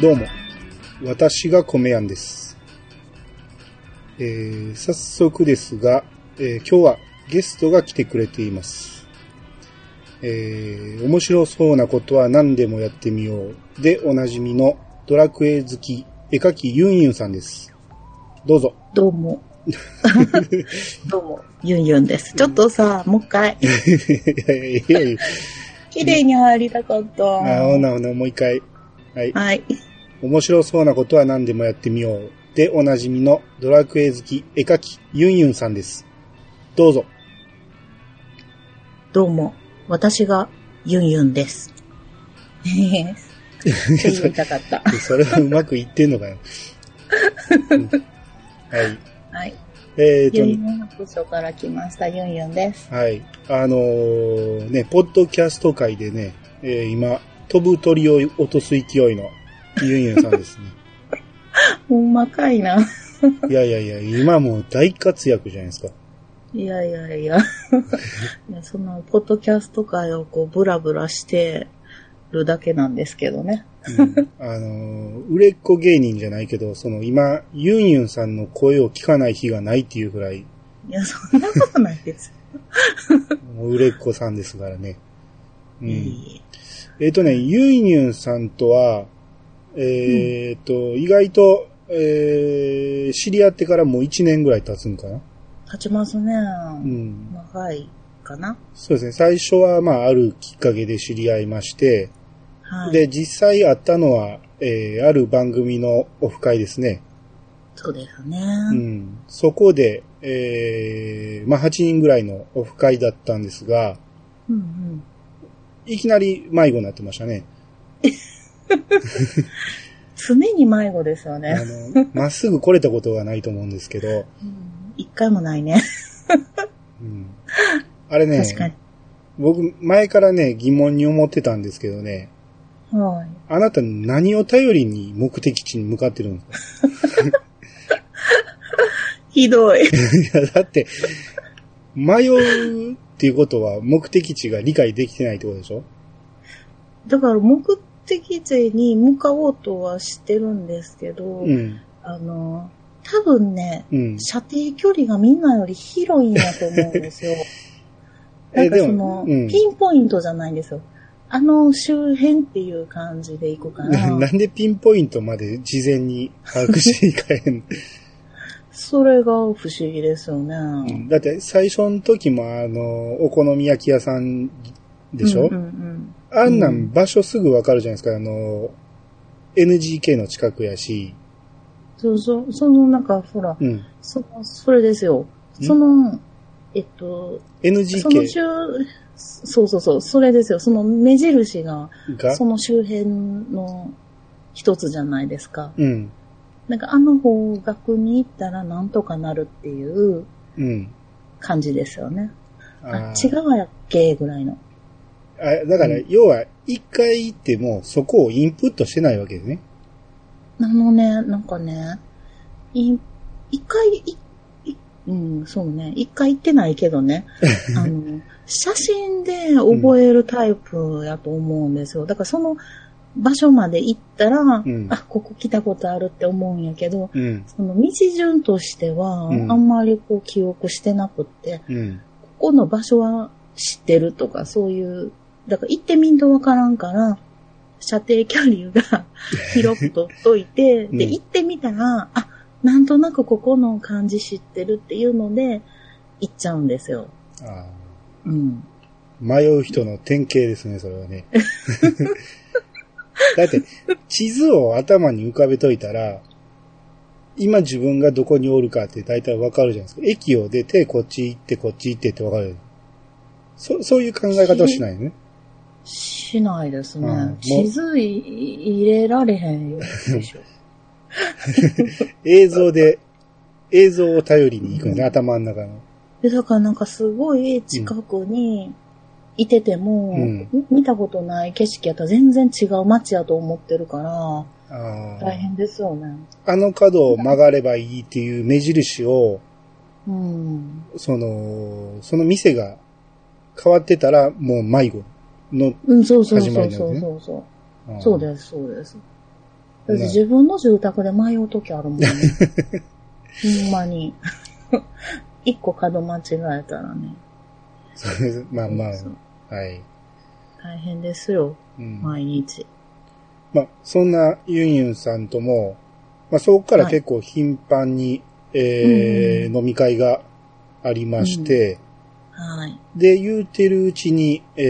どうも、私が米やんです。早速ですが、今日はゲストが来てくれています。面白そうなことは何でもやってみようでおなじみのドラクエ好き絵描きユンユンさんです。どうぞ。どうも。どうもユンユンです。ちょっとさ、もう一回。綺麗に入りたかった。あ、ほなほな、もう一回。はい。はい。面白そうなことは何でもやってみようでおなじみのドラクエ好き絵描きユンユンさんです。どうぞ。どうも、私がユンユンです。言いたかった。それはうまくいってんのかよ。うん、はい。はい。ユンユンの部署から来ましたユンユンです。はい。ね、ポッドキャスト界でね、今飛ぶ鳥を落とす勢いのユンユンさんですね。ほんまかいな。いやいやいや、今もう大活躍じゃないですか。いやいやいや。いや、そのポッドキャスト界をこうブラブラしてるだけなんですけどね。うん、売れっ子芸人じゃないけど、その今、ユンユンさんの声を聞かない日がないっていうぐらい。いや、そんなことないですもう売れっ子さんですからね。うん。ユンユンさんとは、意外と、知り合ってからもう1年ぐらい経つんかな。経ちますね。うん。長いかな。そうですね。最初は、まあ、あるきっかけで知り合いまして、はい、で、実際会ったのは、ある番組のオフ会ですね。そうですね。うん。そこで、まあ、8人ぐらいのオフ会だったんですが、うんうん。いきなり迷子になってましたね。常に迷子ですよね。まっすぐ来れたことがないと思うんですけど。一回もないね。うん、あれね、確かに僕前からね疑問に思ってたんですけどね。はい。あなた何を頼りに目的地に向かってるんですか。ひどい。いやだって迷うっていうことは目的地が理解できてないってことでしょ。だから目的地に向かおうとはしてるんですけど、うん、多分ね、うん、射程距離がみんなより広いんだと思うんですよ。なんかその、うん、ピンポイントじゃないんですよ。あの周辺っていう感じで行こうかな。なんでピンポイントまで事前に把握していかへん。それが不思議ですよね。うん、だって最初の時もお好み焼き屋さんでしょ。うんうんうん、あんなん場所すぐわかるじゃないですか。NGK の近くやし。そうそう、そのなんか、ほら、うん、それですよ。その、NGK。そうそうそう、それですよ。その目印がその周辺の一つじゃないですか。うん。なんかあの方角に行ったらなんとかなるっていう感じですよね。うん、あ、違うやっけぐらいの。あ、だから、要は、一回行っても、そこをインプットしてないわけですね。なんかね、そうね、一回行ってないけどね、写真で覚えるタイプやと思うんですよ。だからその場所まで行ったら、うん、あ、ここ来たことあるって思うんやけど、うん、その道順としては、あんまりこう記憶してなくって、うん、ここの場所は知ってるとか、そういう、だから行ってみんとわからんから、射程距離が広くとっといて、うん、で、行ってみたら、あ、なんとなくここの漢字知ってるっていうので、行っちゃうんですよ。あ、うん、迷う人の典型ですね、それはね。だって、地図を頭に浮かべといたら、今自分がどこにおるかって大体わかるじゃないですか。駅を出て、こっち行って、こっち行ってってわかる。そういう考え方はしないよね。しないですね。うん、地図入れられへんよでしょ。映像を頼りに行くね、うん、頭の中の。だからなんかすごい近くにいてても、うん、見たことない景色やったら全然違う街やと思ってるから、大変ですよね。あの角を曲がればいいっていう目印を、うん、その店が変わってたらもう迷子の始まりなんですね。そうです、そうです。自分の住宅で迷うときあるもんね。ほんまに。一個角間違えたらね。まあまあ、はい。大変ですよ、うん、毎日。まあ、そんなユンユンさんとも、まあ、そこから結構頻繁に、はい、うん、飲み会がありまして、うん、はい。で、言うてるうちに、ユン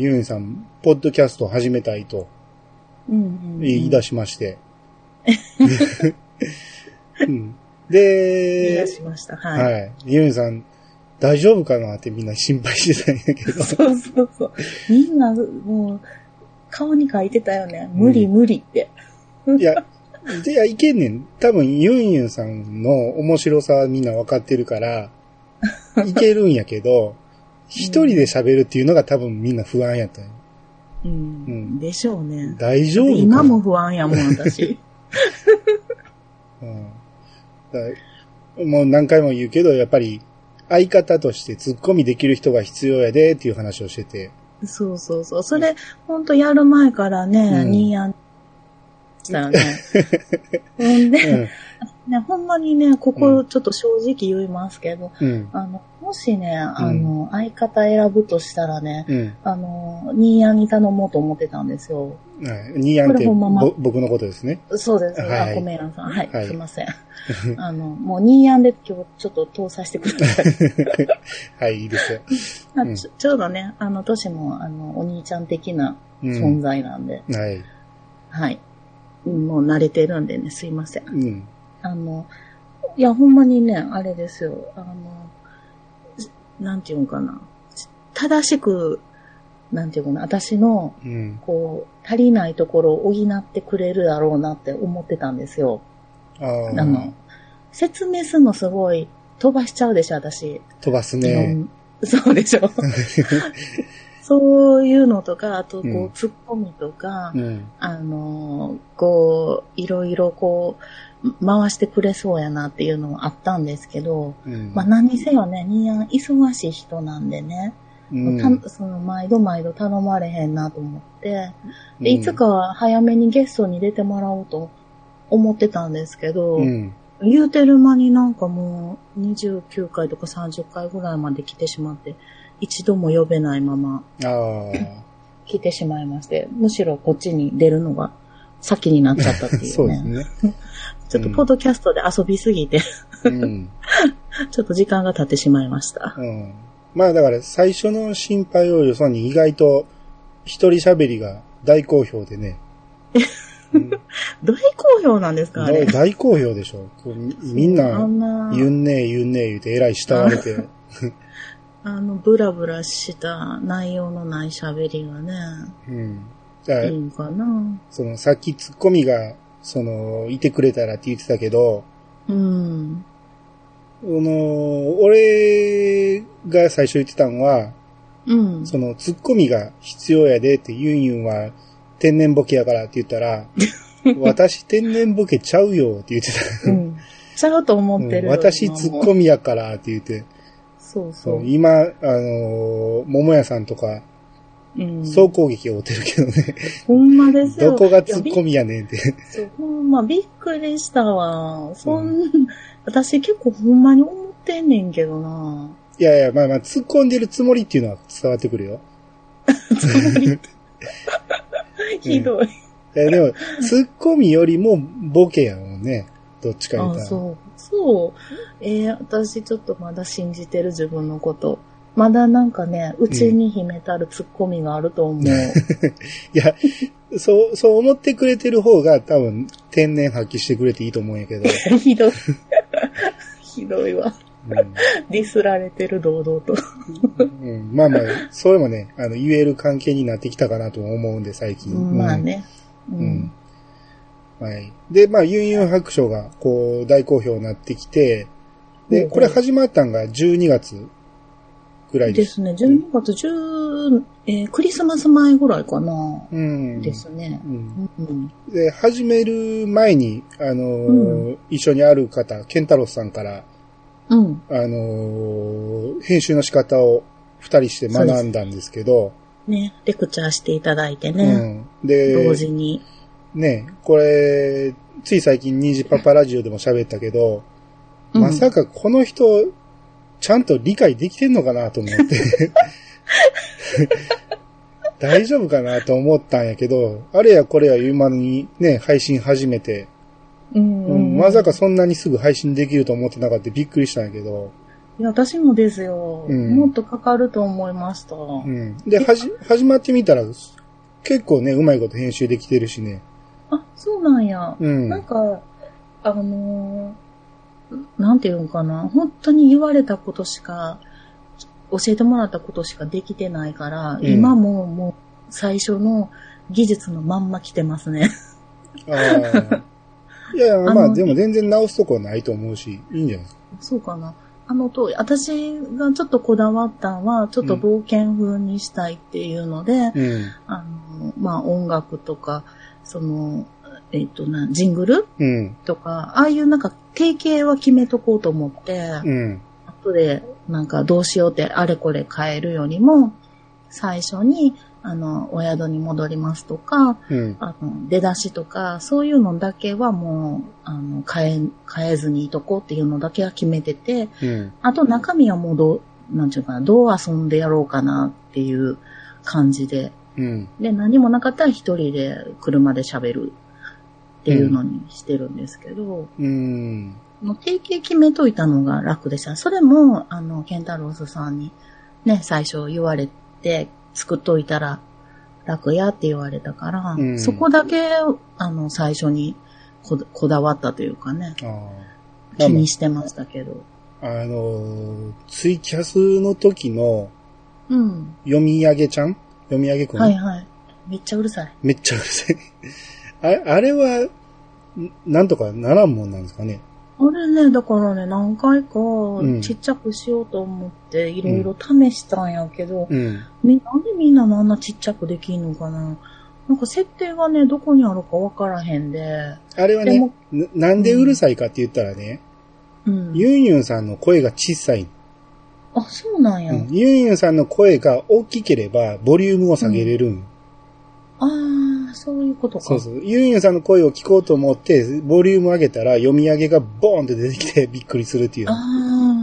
ユンさん、ポッドキャストを始めたいと、言い出しまして。うん、で、言い出しました。はい。はい、ユンユンさん、大丈夫かなってみんな心配してたんやけど。そうそうそう。みんな、もう、顔に書いてたよね。無理無理って。いや、で、いけんねん。多分、ユンユンさんの面白さはみんな分かってるから、いけるんやけど、一人で喋るっていうのが多分みんな不安やったよ。うん。うん、でしょうね。大丈夫かな？今も不安やもん、私。うん。だもう何回も言うけど、やっぱり、相方としてツッコミできる人が必要やでっていう話をしてて。そうそうそう。それ、ほんとやる前からね、ニーヤンしたよね。ほんで、うん、ね、ほんまにね、ここちょっと正直言いますけど、うん、もしね、相方選ぶとしたらね、うん、ニーヤンに頼もうと思ってたんですよ。はい、ニーヤンって、僕のことですね。そうです。はい、あ、ごめんなさい。はい、はい、すいません。もうニーヤンで今日ちょっと通させてください。はい、いいですよ。うん、ちょうどね、トシも、お兄ちゃん的な存在なんで。うん、はい。はい。もう慣れてるんでね、すいません。うん。いや、ほんまにね、あれですよ。なんていうのかな。正しく、なんていうかな、私の、こう、足りないところを補ってくれるだろうなって思ってたんですよ。説明するのすごい飛ばしちゃうでしょ、私。飛ばすね。そうでしょ。そういうのとか、あと、こう、ツッコミとか、うん、こう、いろいろこう、回してくれそうやなっていうのもあったんですけど、うん、まあ何にせよね、ニーヤン忙しい人なんでね、うん、その毎度毎度頼まれへんなと思って、でいつかは早めにゲストに出てもらおうと思ってたんですけど、うん、言うてる間になんかもう29回とか30回ぐらいまで来てしまって、一度も呼べないまま来てしまいまして、むしろこっちに出るのが先になっちゃったっていうね。そうですね。ちょっとポッドキャストで遊びすぎて、うん、ちょっと時間が経ってしまいました。うんまあだから最初の心配をよそに意外と一人喋りが大好評でね。大好評なんですかあれ。大好評でしょ。みんな言んねえ言んねえ言うてえらい慕われて。ブラブラした内容のない喋りがね。うん。いいんかな。そのさっきツッコミがそのいてくれたらって言ってたけど。うん。俺が最初言ってたのは、うん、そのツッコミが必要やでってユンユンは天然ボケやからって言ったら、私天然ボケちゃうよって言ってた。うん、ちゃうと思ってる、うん。私ツッコミやからって言って。そうそう。今、桃屋さんとか、うん、総攻撃を打てるけどね。ほんまですよ。どこがツッコミやねんって。そう、ほんまびっくりしたわ。私結構ほんまに思ってんねんけどな。いやいや、まあまあ、突っ込んでるつもりっていうのは伝わってくるよ。つもりって。ひどい。いやでも、突っ込みよりもボケやもんね。どっちか言ったら。あ、そう。そう。私ちょっとまだ信じてる自分のこと。まだなんかね、うちに秘めたるツッコミがあると思う。うん、いや、そう思ってくれてる方が多分天然発揮してくれていいと思うんやけど。ひどい。ひどいわ。うん、ディスられてる堂々と、うん。まあまあ、それもね、言える関係になってきたかなと思うんで、最近。うん、まあね。うん。はい。で、まあ、ユンユン白書が、こう、大好評になってきて、で、これ始まったのが12月。ぐらいですね。12月10、クリスマス前ぐらいかな。うん。ですね。うん。うん、で、始める前に、うん、一緒にある方、ケンタロスさんから、うん。編集の仕方を二人して学んだんですけど。ね。レクチャーしていただいてね。うん。で、同時に。ね、これ、つい最近ニジパパラジオでも喋ったけど、うん、まさかこの人、ちゃんと理解できてんのかなと思って、大丈夫かなと思ったんやけど、あれやこれやいう間にね、配信始めて、うんうん、まさかそんなにすぐ配信できると思ってなかったびっくりしたんやけど、いや私もですよ、うん、もっとかかると思いました。うん、で始まってみたら結構ねうまいこと編集できてるしね。あ、そうなんや。うん、なんかなんていうのかな、本当に言われたことしか教えてもらったことしかできてないから、うん、今ももう最初の技術のまんま来てますね。あいやまあでも全然直すとこはないと思うしいいんじゃないですか。そうかな。私がちょっとこだわったのは、ちょっと冒険風にしたいっていうので、うん、まあ、音楽とか、その、ジングル、うん、とか、ああいうなんか、定型は決めとこうと思って、うん、後で、なんか、どうしようってあれこれ変えるよりも、最初に、お宿に戻りますとか、うん、出だしとか、そういうのだけはもう、変えずにいとこうっていうのだけは決めてて、うん、あと中身はもうなんちゅうかな、どう遊んでやろうかなっていう感じで、うん、で、何もなかったら一人で車で喋るっていうのにしてるんですけど、うん、もう定型決めといたのが楽でした。それも、ケンタロウさんにね、最初言われて、作っといたら楽やって言われたから、うん、そこだけ最初にこだわったというかね、気にしてましたけど、ツイキャスの時の読み上げくん、はいはい、めっちゃうるさいあれはなんとかならんもんなんですかね。あれね、だからね、何回かちっちゃくしようと思っていろいろ試したんやけど、なんでみんなあんなちっちゃくできんのかな。なんか設定がね、どこにあるかわからへんで。あれはね、なんでうるさいかって言ったらね、うん、ユンユンさんの声が小さい。あ、そうなんや。うん、ユンユンさんの声が大きければボリュームを下げれるん。うん、あー。そういうことか。そうそう。ユンユンさんの声を聞こうと思って、ボリューム上げたら、読み上げがボーンって出てきてびっくりするっていう。あ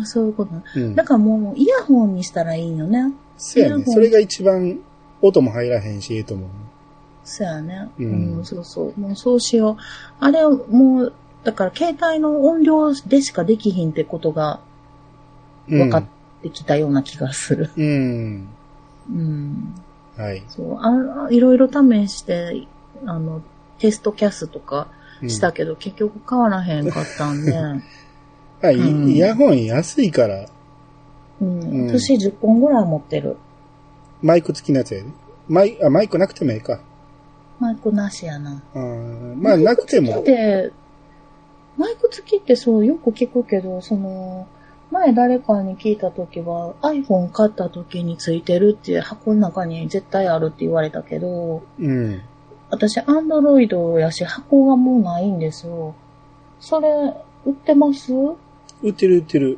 あ、そういうこと、うん。だからもう、イヤホンにしたらいいよね。そうやね。それが一番、音も入らへんし、いいと思う。そうやね。うん、うん、そうそう。もうそうしよう。あれ、もう、だから携帯の音量でしかできひんってことが、分かってきたような気がする。うん。うん。はい。そう、いろいろ試して、テストキャスとかしたけど、うん、結局変わらへんかったんで。はい、うん、イヤホン安いから。うん、うん、私10本ぐらい持ってる。マイク付きのやつやね。マイクなくてもいいか。マイクなしやな。まあなくても。マイク付きってそう、よく聞くけど、前誰かに聞いたときは iPhone 買ったときについてるって箱の中に絶対あるって言われたけど、うん、私 Android やし箱がもうないんですよ。それ売ってます？売ってる。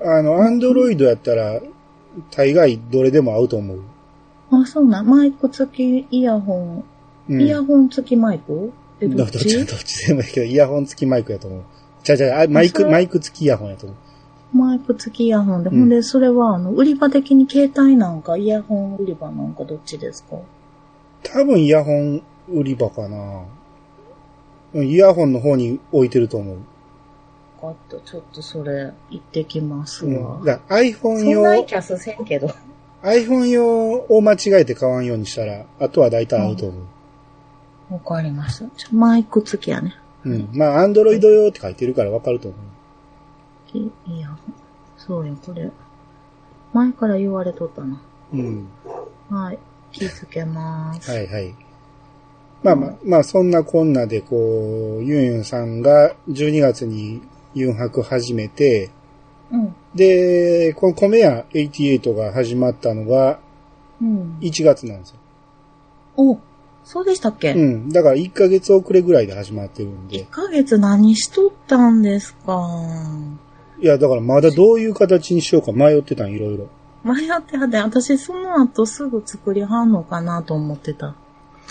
Android やったら大概どれでも合うと思う。あ、そうなん。マイク付きイヤホン、うん、イヤホン付きマイク？どっちでもいいけどイヤホン付きマイクやと思う。じゃあマイク付きイヤホンやと思う。マイク付きイヤホンで、ほんで、それは、売り場的に携帯なんか、イヤホン売り場なんかどっちですか？多分イヤホン売り場かな。イヤホンの方に置いてると思う。わかった。ちょっとそれ、行ってきますわ。うん、iPhone 用。そんなイキャスせんけど。iPhone 用を間違えて買わんようにしたら、あとは大体合うと思う。わかりました。マイク付きやね。うん。まあ、Android 用って書いてるからわかると思う。いや、そうよ、これ。前から言われとったな。うん。はい。気づけまーす。はいはい。まあ、そんなこんなで、こう、ユンユンさんが12月にユン博始めて、うん。で、この米屋88が始まったのが、うん。1月なんですよ。お、そうでしたっけ？うん。だから1ヶ月遅れぐらいで始まってるんで。1ヶ月何しとったんですか？いや、だからまだどういう形にしようか迷ってたん、いろいろ。迷ってはて、私その後すぐ作りはんのかなと思ってた。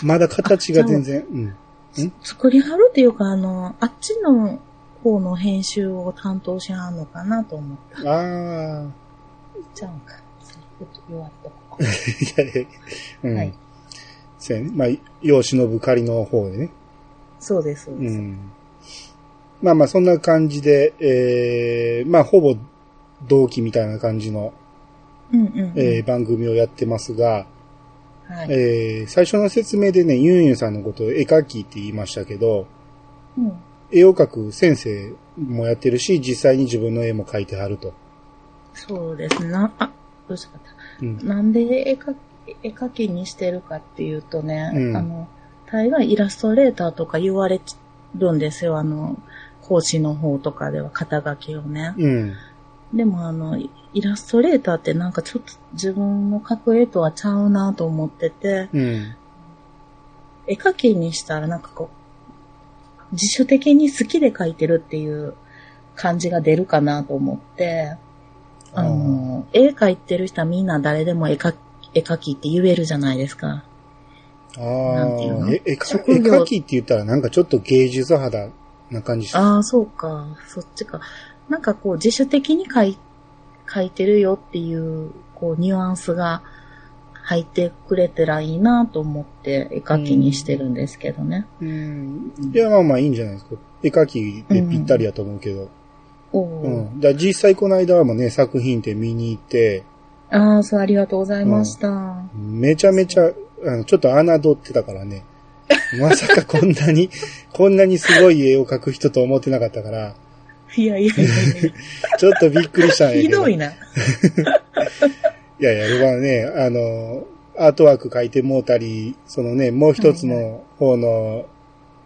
まだ形が全然。うん、作りはるっていうか、あっちの方の編集を担当しはんのかなと思った。ああ。いっちゃうんか。弱っとここ。うん、はい。そうやね。まあ、世忍ぶ仮の方でね。そうです、そうです。うん、まあまあ、そんな感じで、まあ、ほぼ同期みたいな感じの、うんうんうん番組をやってますが、はい最初の説明でね、ユンユンさんのことを絵描きって言いましたけど、うん、絵を描く先生もやってるし、実際に自分の絵も描いてはると。そうですな。あ、どうしたかった。うん、なんで絵描きにしてるかっていうとね、うん、大概イラストレーターとか言われるんですよ。講師の方とかでは肩書きをね。うん、でもイラストレーターってなんかちょっと自分の描く絵とはちゃうなと思ってて、うん、絵描きにしたらなんかこう、自主的に好きで描いてるっていう感じが出るかなと思って、絵描いてる人はみんな誰でも絵描きって言えるじゃないですか。ああ、絵描きって言ったらなんかちょっと芸術肌な感じします。ああ、そうか。そっちか。なんかこう自主的に描いてるよっていう、こうニュアンスが入ってくれたらいいなと思って絵描きにしてるんですけどね。いや、まあまあいいんじゃないですか。絵描きでぴったりだと思うけど。うん、だ実際この間もね、作品展見に行って。ああ、そう、ありがとうございました。うん、めちゃめちゃ、ちょっと侮ってたからね。まさかこんなにすごい絵を描く人と思ってなかったから。いやちょっとびっくりしたんやけど。ひどいな。いやいや、僕はね、アートワーク描いてもうたり、そのね、もう一つの方の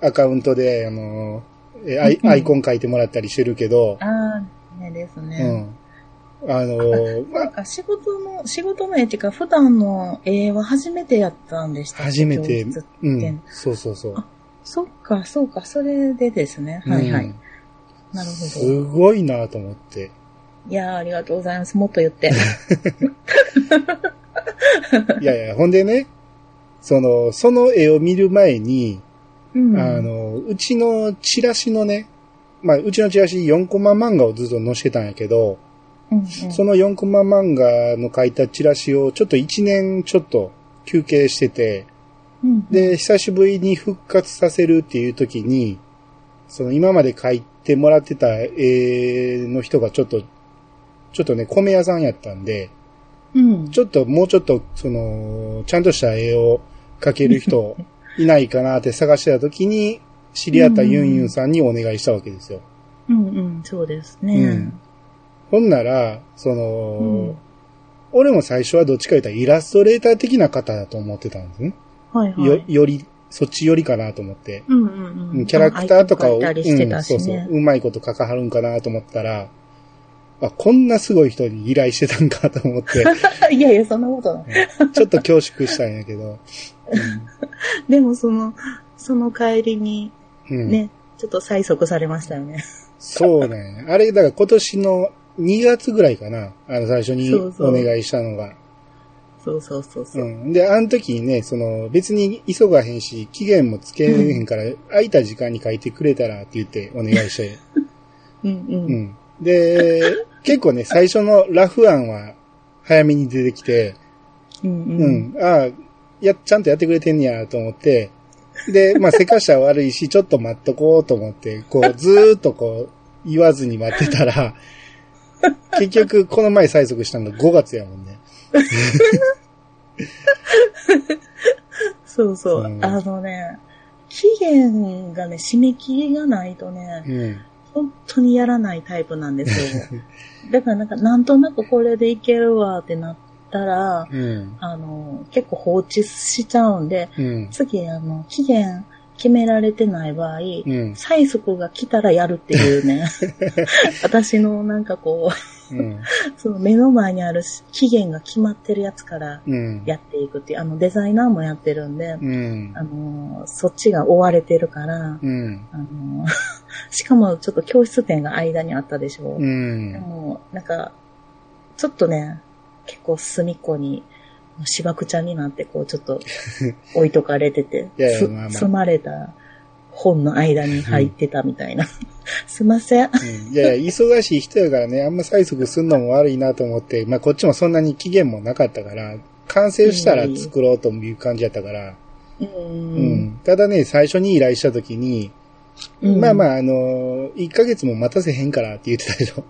アカウントで、アイコン書いてもらったりしてるけど。ああ、ねですね。うん。なんか仕事の絵っていうか、普段の絵は初めてやったんでしたっけ？初めて。うん。そうそうそう。あ、そっか、そうか、それでですね。はいはい。うん、なるほど。すごいなと思って。いやあ、ありがとうございます。もっと言って。いやいや、ほんでね、その絵を見る前に、うん、うちのチラシのね、まあ、うちのチラシ4コマ漫画をずっと載せたんやけど、うんうん、その4コマ漫画の書いたチラシをちょっと1年ちょっと休憩してて、うんうん、で、久しぶりに復活させるっていう時に、今まで書いてもらってた絵の人がちょっとね、米屋さんやったんで、うん、もうちょっと、ちゃんとした絵を描ける人、いないかなって探してた時に知り合ったユンユンさんにお願いしたわけですよ。うんうん、そうですね。うん、ほんなら、うん、俺も最初はどっちか言ったらイラストレーター的な方だと思ってたんですね。はいはい。より、そっちよりかなと思って。うんうんうん。キャラクターとかを、ね、そうそう、うまいこと書かはるんかなと思ったら、あ、こんなすごい人に依頼してたんかと思って。いやいや、そんなことない。ちょっと恐縮したんやけど。うん、でもその帰りに、ね、うん、ちょっと催促されましたよね。そうね。あれ、だから今年の2月ぐらいかな。最初にお願いしたのが。そうそう。うん。で、あの時にね、別に急がへんし、期限もつけへんから、空いた時間に書いてくれたらって言ってお願いして。うん。で、結構ね、最初のラフ案は早めに出てきて、うん。ああ、ちゃんとやってくれてんやと思って、で、まあ、せかしたら悪いし、ちょっと待っとこうと思って、こう、ずーっとこう、言わずに待ってたら、結局、この前催促したのが5月やもんね。そうそう、うん、期限がね、締め切りがないとね、うん、本当にやらないタイプなんですよ。だからなんとなくこれでいけるわってなって、うん、結構放置しちゃうんで、うん、次期限決められてない場合、うん、催促が来たらやるっていうね、私のなんかこう、うん、その目の前にある期限が決まってるやつからやっていくっていう、デザイナーもやってるんで、うん、そっちが追われてるから、うん、しかもちょっと教室展が間にあったでしょ、うん、でもなんかちょっとね。結構隅っこにしばくちゃんになってこうちょっと置いとかれてていやいや、まあまあ、積まれた本の間に入ってたみたいな、うん、すいません、うん、いやいや忙しい人やからねあんま催促するのも悪いなと思って、まあ、こっちもそんなに期限もなかったから完成したら作ろうという感じやったから、うんうん、ただね最初に依頼した時に、うん、まあまあ1ヶ月も待たせへんからって言ってたでしょ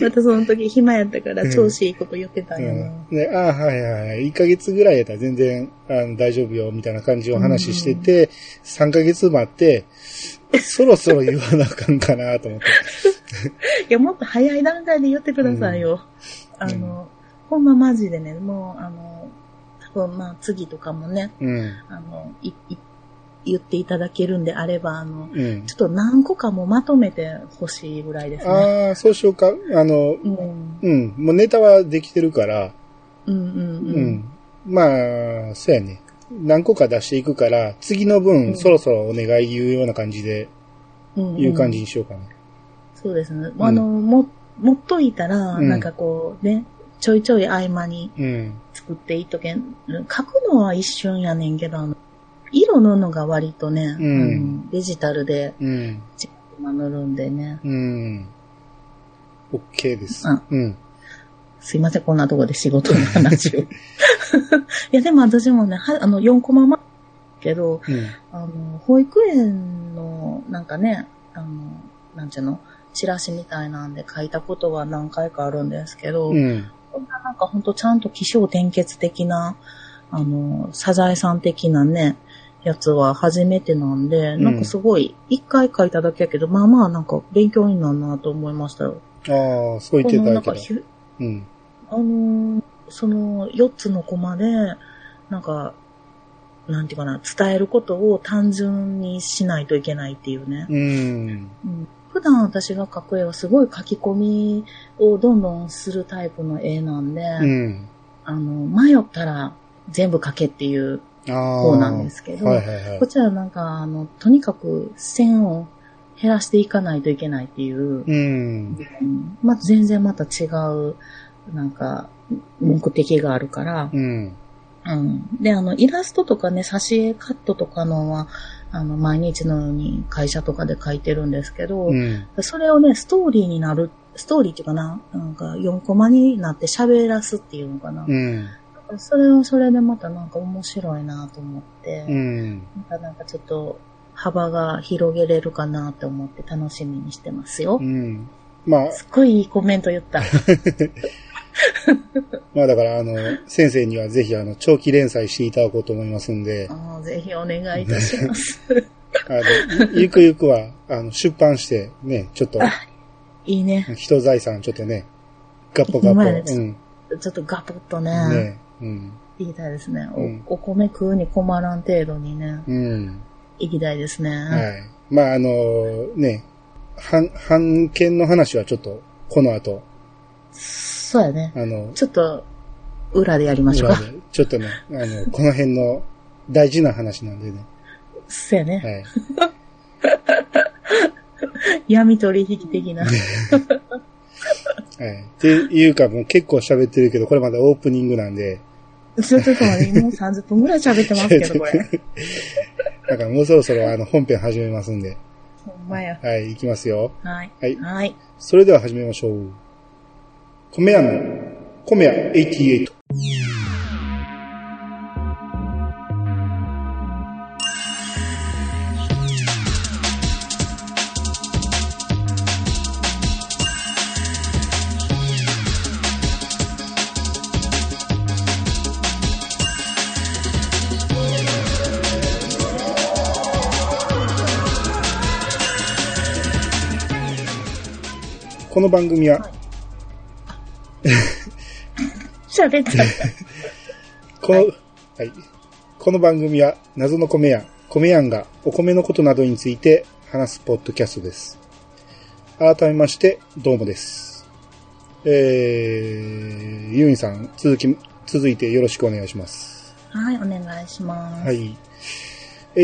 またその時暇やったから調子いいこと言ってたんやな、うんうん、でああはいはい1ヶ月ぐらいやったら全然大丈夫よみたいな感じを話してて、うん、3ヶ月待ってそろそろ言わなあかんかなと思っていやもっと早い段階で言ってくださいよ、うん、ほんまマジでねもう多分まあ次とかもね、うん、言っていただけるんであればうん、ちょっと何個かもまとめてほしいぐらいですね。ああそうしようかうん、うん、もうネタはできてるからうんうんうん、うん、まあそうやね何個か出していくから次の分、うん、そろそろお願い言うような感じで、うん、いう感じにしようかな、ねうん。そうですね、うん、持っといたら、うん、なんかこうねちょいちょい合間に作っていっとけん、うん、書くのは一瞬やねんけど色塗るのが割とね、うん、デジタルで、うん、自分が塗るんでね。うん。OK です。うん。すいません、こんなとこで仕事の話を。いや、でも私もね、4コマまけど、うん、保育園の、なんかね、なんちゅうの、チラシみたいなんで書いたことは何回かあるんですけど、うん、なんかほんとちゃんと起承転結的な、サザエさん的なね、やつは初めてなんで、なんかすごい、一回書いただけやけど、うん、まあまあなんか勉強になるなと思いましたよ。ああ、そう言っていただいたら。うん。その4つのコマで、なんか、なんていうかな、伝えることを単純にしないといけないっていうね。うん。うん、普段私が描く絵はすごい書き込みをどんどんするタイプの絵なんで、うん、迷ったら全部描けっていう、そうなんですけど、はいはいはい、こちらなんかとにかく線を減らしていかないといけないっていう、うん、まあ、全然また違うなんか目的があるから、うんうん、でイラストとかね挿絵カットとかのは毎日のように会社とかで描いてるんですけど、うん、それをねストーリーっていうかな、なんか4コマになって喋らすっていうのかな。うんそれはそれでまたなんか面白いなと思って、うん、なんかちょっと幅が広げれるかなと思って楽しみにしてますよ。うん、まあすっごいいいコメント言った。まあだから先生にはぜひ長期連載していただこうと思いますんで、ぜひお願いいたします。ゆくゆくは出版してねちょっといいね人財産ちょっとねガッポガッポ、ねうん、ちょっとガポッとね。うん、行きたいですね、うんお米食うに困らん程度にね、うん、行きたいですね。はい。まあね、版権の話はちょっとこの後。そうやね。ちょっと裏でやりましょうか。ちょっとね、この辺の大事な話なんでね。そうやね。はい。闇取引的な。はい。っていうか、もう結構喋ってるけど、これまだオープニングなんで。ちょっと待って、もう30分ぐらい喋ってますけど、これ。だからもうそろそろ本編始めますんで。ほんまや。はい、いきますよ。はい。はい。はい。それでは始めましょう。米屋の、米屋88。この番組は、はい、喋っちゃった、はいはい、この番組は謎の米屋米屋がお米のことなどについて話すポッドキャストです。改めましてどうもです。ユンさん続いてよろしくお願いします。はいお願いします。はい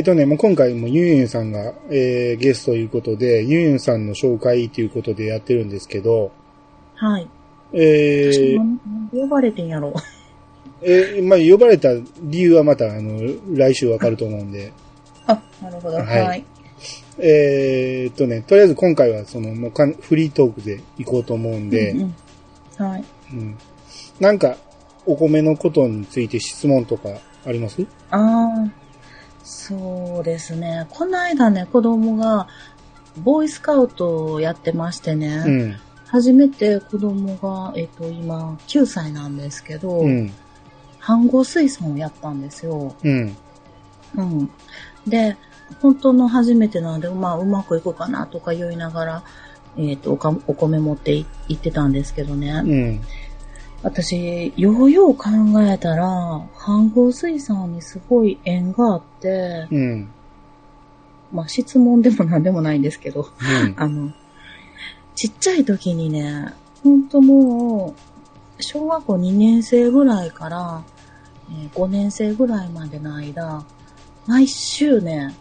ね、もう今回もユンユンさんが、ゲストということで、ユンユンさんの紹介ということでやってるんですけど。はい。私も呼ばれてんやろ。まあ、呼ばれた理由はまた来週わかると思うんで。あ、なるほど。はい。とりあえず今回はもうフリートークで行こうと思うんで、うんうん、はい、うん。なんかお米のことについて質問とかあります？ああ、そうですね。この間ね、子供がボーイスカウトをやってましてね、うん、初めて子供が今9歳なんですけど、うん、飯盒炊爨をやったんですよ。うん。うん。で、本当の初めてなので、まあ、うまくいくかなとか言いながら、お米持って行ってたんですけどね。うん、私、よう考えたら、飯盒炊爨にすごい縁があって、うん、まあ、質問でも何でもないんですけど、うん、ちっちゃい時にね、本当もう、小学校2年生ぐらいから、5年生ぐらいまでの間、毎週ね、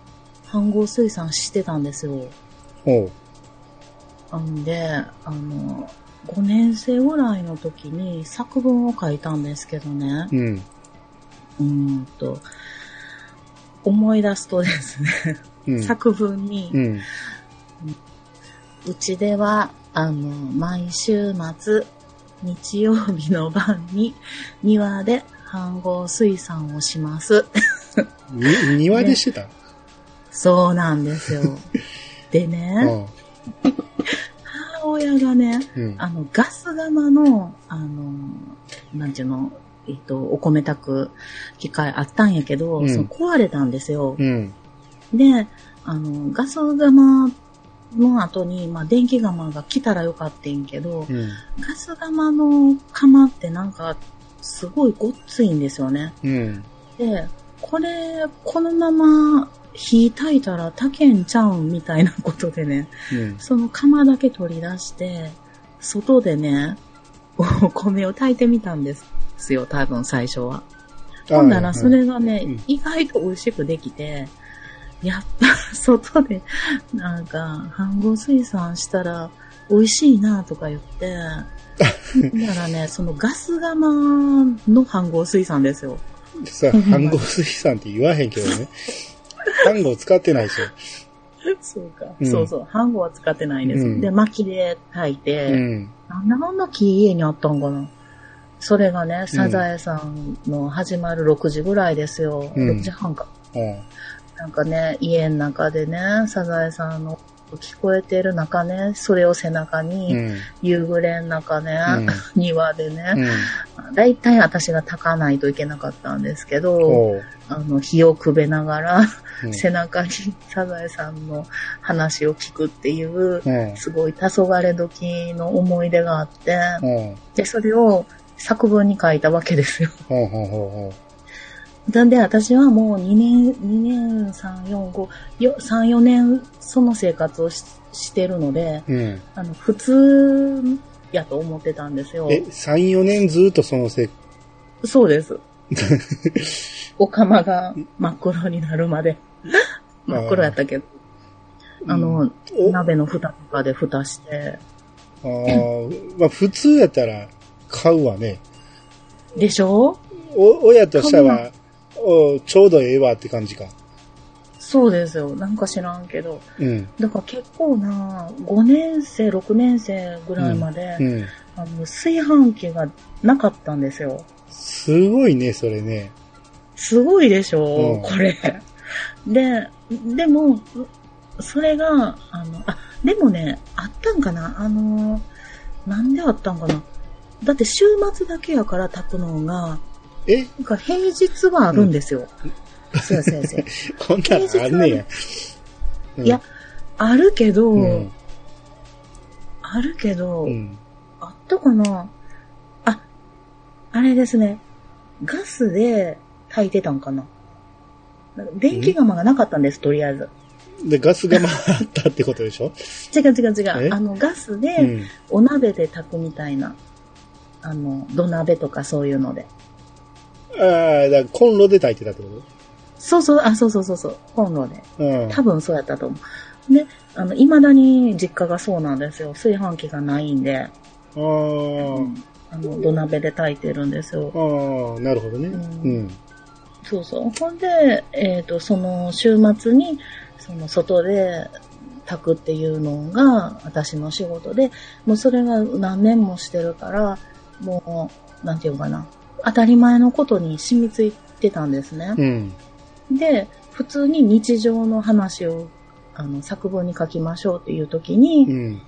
飯盒炊爨してたんですよ。おう。なんで、5年生ぐらいの時に作文を書いたんですけどね。うん。思い出すとですね、うん、作文に、うん、うちでは、毎週末、日曜日の晩に庭で飯盒炊爨をします。庭でしてた？そうなんですよ。でね、母親がね、うん、ガス釜の、なんちゅうの、お米炊く機械あったんやけど、うん、そう壊れたんですよ。うん、で、ガス釜の後に、まあ、電気釜が来たらよかったんけど、うん、ガス釜の釜ってなんか、すごいごっついんですよね。うん、で、このまま、火炊いたら炊けんちゃうんみたいなことでね、うん、その釜だけ取り出して外でねお米を炊いてみたんですよ。多分最初は。ほんならそれがね、うん、意外と美味しくできて、やっぱ外でなんか飯盒炊爨したら美味しいなとか言ってだからね、そのガス釜の飯盒炊爨ですよ。さあ飯盒炊爨って言わへんけどね。飯盒使ってないでしょ。そうか、うん。そうそう。飯盒は使ってないんです、うん。で、薪で炊いて、うん、あんな木家にあったんかな。それがね、サザエさんの始まる6時ぐらいですよ。うん、6時半か、うん。なんかね、家の中でね、サザエさんの聞こえてる中ね、それを背中に、うん、夕暮れの中ね、うん、庭でね、うん、だいたい私が炊かないといけなかったんですけど、火をくべながら、うん、背中にサザエさんの話を聞くっていう、うん、すごい黄昏時の思い出があって、うん、で、それを作文に書いたわけですよ。ほうほうほうほう。なんで私はもう2年、3、4、5、3、4年その生活をしてるので、うん、普通やと思ってたんですよ。3、4年ずっとそのそうです。お釜が真っ黒になるまで。真っ黒やったけど、うん、鍋の蓋とかで蓋して。あまあ普通やったら買うわね。でしょ？親としたら、ちょうどええわって感じか。そうですよ。なんか知らんけど。うん。だから結構な、5年生、6年生ぐらいまで、うんうん、炊飯器がなかったんですよ。すごいね、それね。すごいでしょ、うん、これ。でも、それが、でもね、あったんかななんであったんかな。だって週末だけやから炊くのが、なんか平日はあるんですよ。うん、そう先生。こんなんあんねや。うん、いや、あるけど、うん、うん、あったかな。あれですね。ガスで炊いてたんかな。電気釜がなかったんです、とりあえず。で、ガス釜あったってことでしょ？違う。ガスで、お鍋で炊くみたいな。土鍋とかそういうので。ああ、だからコンロで炊いてたってこと？そうそう。コンロで。うん。多分そうやったと思う。で、未だに実家がそうなんですよ。炊飯器がないんで。ああ。うん、土鍋で炊いてるんですよ。ああ、なるほどね。うん。そうそう。ほんで、その週末に、その外で炊くっていうのが私の仕事で、もうそれが何年もしてるから、もう、なんていうかな、当たり前のことに染みついてたんですね。うん。で、普通に日常の話を、作文に書きましょうっていう時に、うん、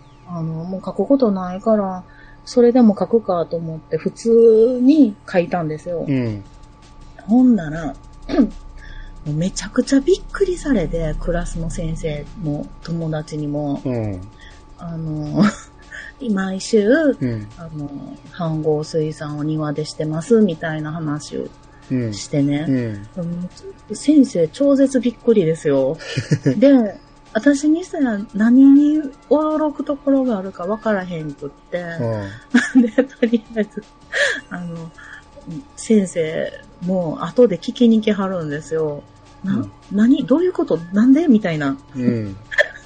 もう書くことないから、それでも書くかと思って普通に書いたんですよ。うん、ほんならめちゃくちゃびっくりされて、クラスの先生も友達にも、うん、毎週、うん、飯合水産を庭でしてますみたいな話をしてね、うんうん、先生超絶びっくりですよ。で私にしたら何に驚くところがあるか分からへんくって、うん、でとりあえず先生もう後で聞きに来はるんですよ。うん、何どういうことなんでみたいな。うん。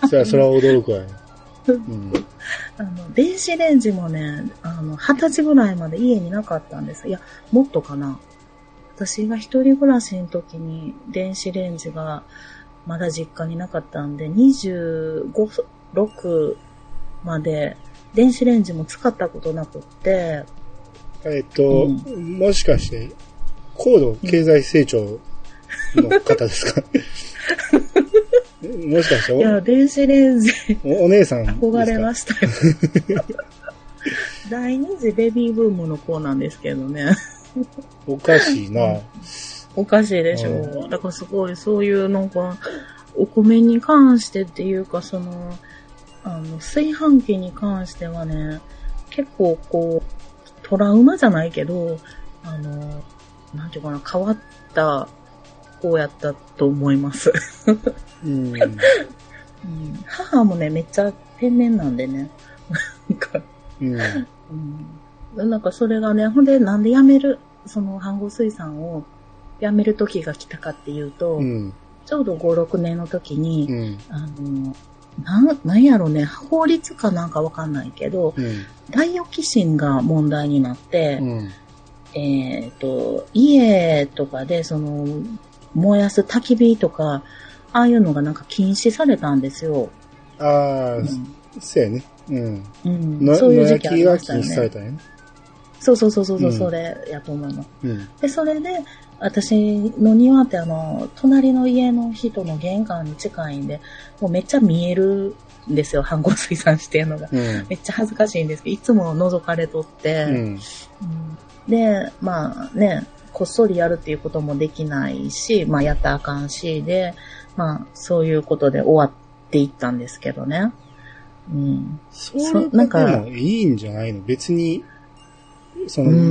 それは驚くわよ。うん、電子レンジもね、20歳ぐらいまで家になかったんです。いやもっとかな。私が一人暮らしの時に電子レンジがまだ実家になかったんで、25、6まで電子レンジも使ったことなくって。うん、もしかして、高度経済成長の方ですか？もしかしていや、電子レンジ。お姉さんですか？憧れましたよ。第二次ベビーブームの子なんですけどね。おかしいな。うんおかしいでしょ、うん、だからすごいそういうなんかお米に関してっていうかその炊飯器に関してはね結構こうトラウマじゃないけどなんていうかな変わったこうやったと思います、うんうん、母もねめっちゃ天然なんでねなんか、うんうん、なんかそれがねほんでなんでやめるその飯合水産を辞める時が来たかっていうと、うん、ちょうど5、6年の時に、うん、なんやろね、法律かなんかわかんないけど、うん、ダイオキシンが問題になって、うん、家とかで、燃やす焚き火とか、ああいうのがなんか禁止されたんですよ。ああ、うん、そうやね。うん。うん、そういう時期ありましたよね。野焼きが禁止されたね。そう、うん、それやと思います。うん、で、それで、私の庭って隣の家の人の玄関に近いんで、もうめっちゃ見えるんですよ、飯合水産してるのが、うん。めっちゃ恥ずかしいんですけど、いつも覗かれとって、うん、で、まあね、こっそりやるっていうこともできないし、まあやったらあかんし、で、まあそういうことで終わっていったんですけどね。うん。そうなんかいいんじゃないの？別に、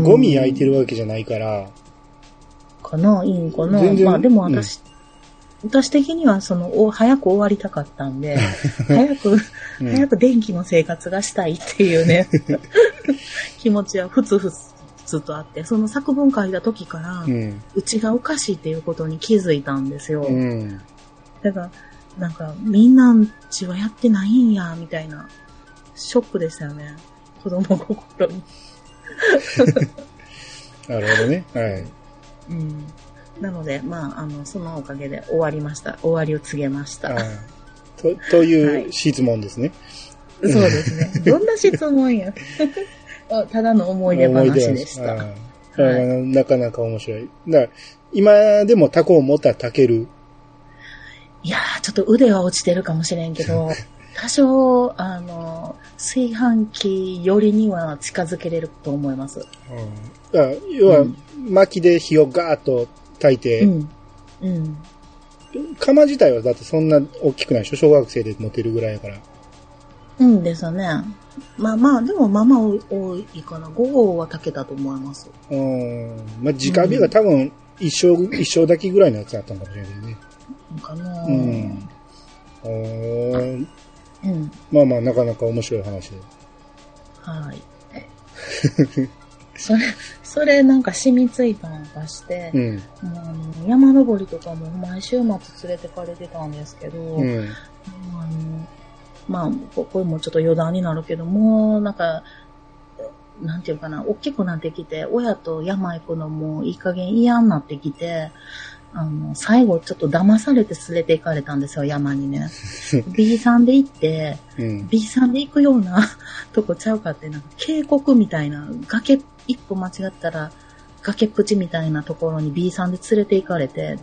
ゴミ焼いてるわけじゃないから、かないいんかなまあでも私的には早く終わりたかったんで、早く電気の生活がしたいっていうね、気持ちはふつふつとあって、その作文書いた時から、うちがおかしいっていうことに気づいたんですよ。うん、だから、なんかみんなうちはやってないんや、みたいな、ショックでしたよね。子供心に。なるほどね。はい。うん、なので、まあ、そのおかげで終わりました。終わりを告げました。という質問ですね。はい、そうですね。どんな質問やただの思い出話でした。はい、なかなか面白い。だから今でもタコを持ったら炊ける？いやー、ちょっと腕は落ちてるかもしれんけど、多少、炊飯器よりには近づけれると思います。うん、要は、薪で火をガーッと焚いて、うんうん、釜自体はだってそんな大きくないでしょ？小学生で持てるぐらいやから。うんですよね。まあまあ、でもまあまあ多いかな。5合は炊けたと思います。まあ、直火が多分一生だけぐらいのやつだったんかもしれないね。かなぁ。うん。うん、まあまあなかなか面白い話で。はい。それなんか染みついたのかして、山登りとかも毎週末連れてかれてたんですけど、まあこれもちょっと余談になるけども、なんかなんていうかな、大きくなってきて、親と山行くのもいい加減嫌になってきて、最後ちょっと騙されて連れて行かれたんですよ、山にね。B さんで行って、うん、B さんで行くようなとこちゃうかって、なんか渓谷みたいな、崖、一歩間違ったら崖っぷちみたいなところに B さんで連れて行かれて、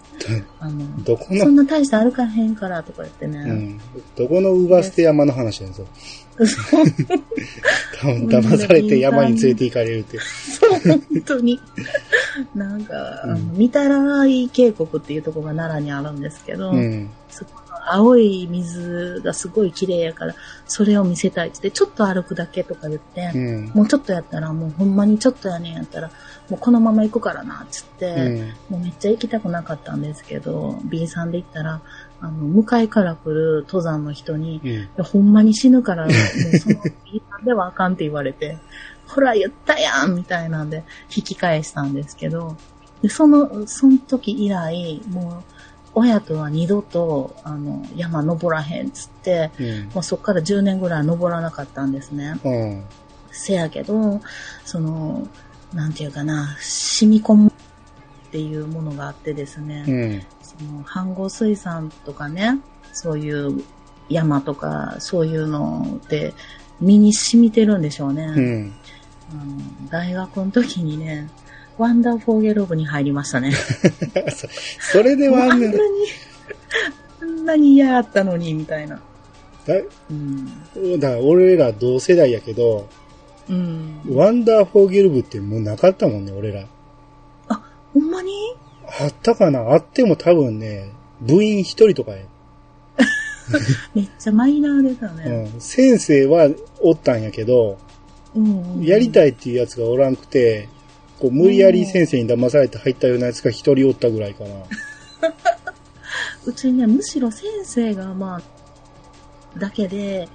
どこのそんな大して歩かへんからとか言ってね。うん、どこのウーバーステ山の話なんですよ。騙されて山に連れて行かれるって。そう、本当に。なんか、みたらい渓谷っていうところが奈良にあるんですけど、うん、そこの青い水がすごい綺麗やから、それを見せたいって、ちょっと歩くだけとか言って、うん、もうちょっとやったら、もうほんまにちょっとやねんやったら、もうこのまま行くからな、つって、もうめっちゃ行きたくなかったんですけど、B さんで行ったら、向かいから来る登山の人に、ほんまに死ぬから、もうそのBさんではあかんって言われて、ほら言ったやんみたいなんで引き返したんですけど、でその時以来、もう親とは二度と山登らへんっつって、もうそっから10年ぐらい登らなかったんですね。せやけど、その、なんていうかな、染み込むっていうものがあってですね、飯合水産とかね、そういう山とかそういうのって身に染みてるんでしょうね。大学の時にね、ワンダーフォーゲル部に入りましたね。それではあんなに嫌だったのにみたいな。だから俺ら同世代やけど、ワンダーフォーゲル部ってもうなかったもんね、俺ら。あ、ほんまに？あったかな？あっても多分ね、部員一人とかや。めっちゃマイナーですよね。先生はおったんやけど、やりたいっていうやつがおらんくて、こう無理やり先生に騙されて入ったようなやつが一人おったぐらいかな。うちね、むしろ先生がまあ、だけで、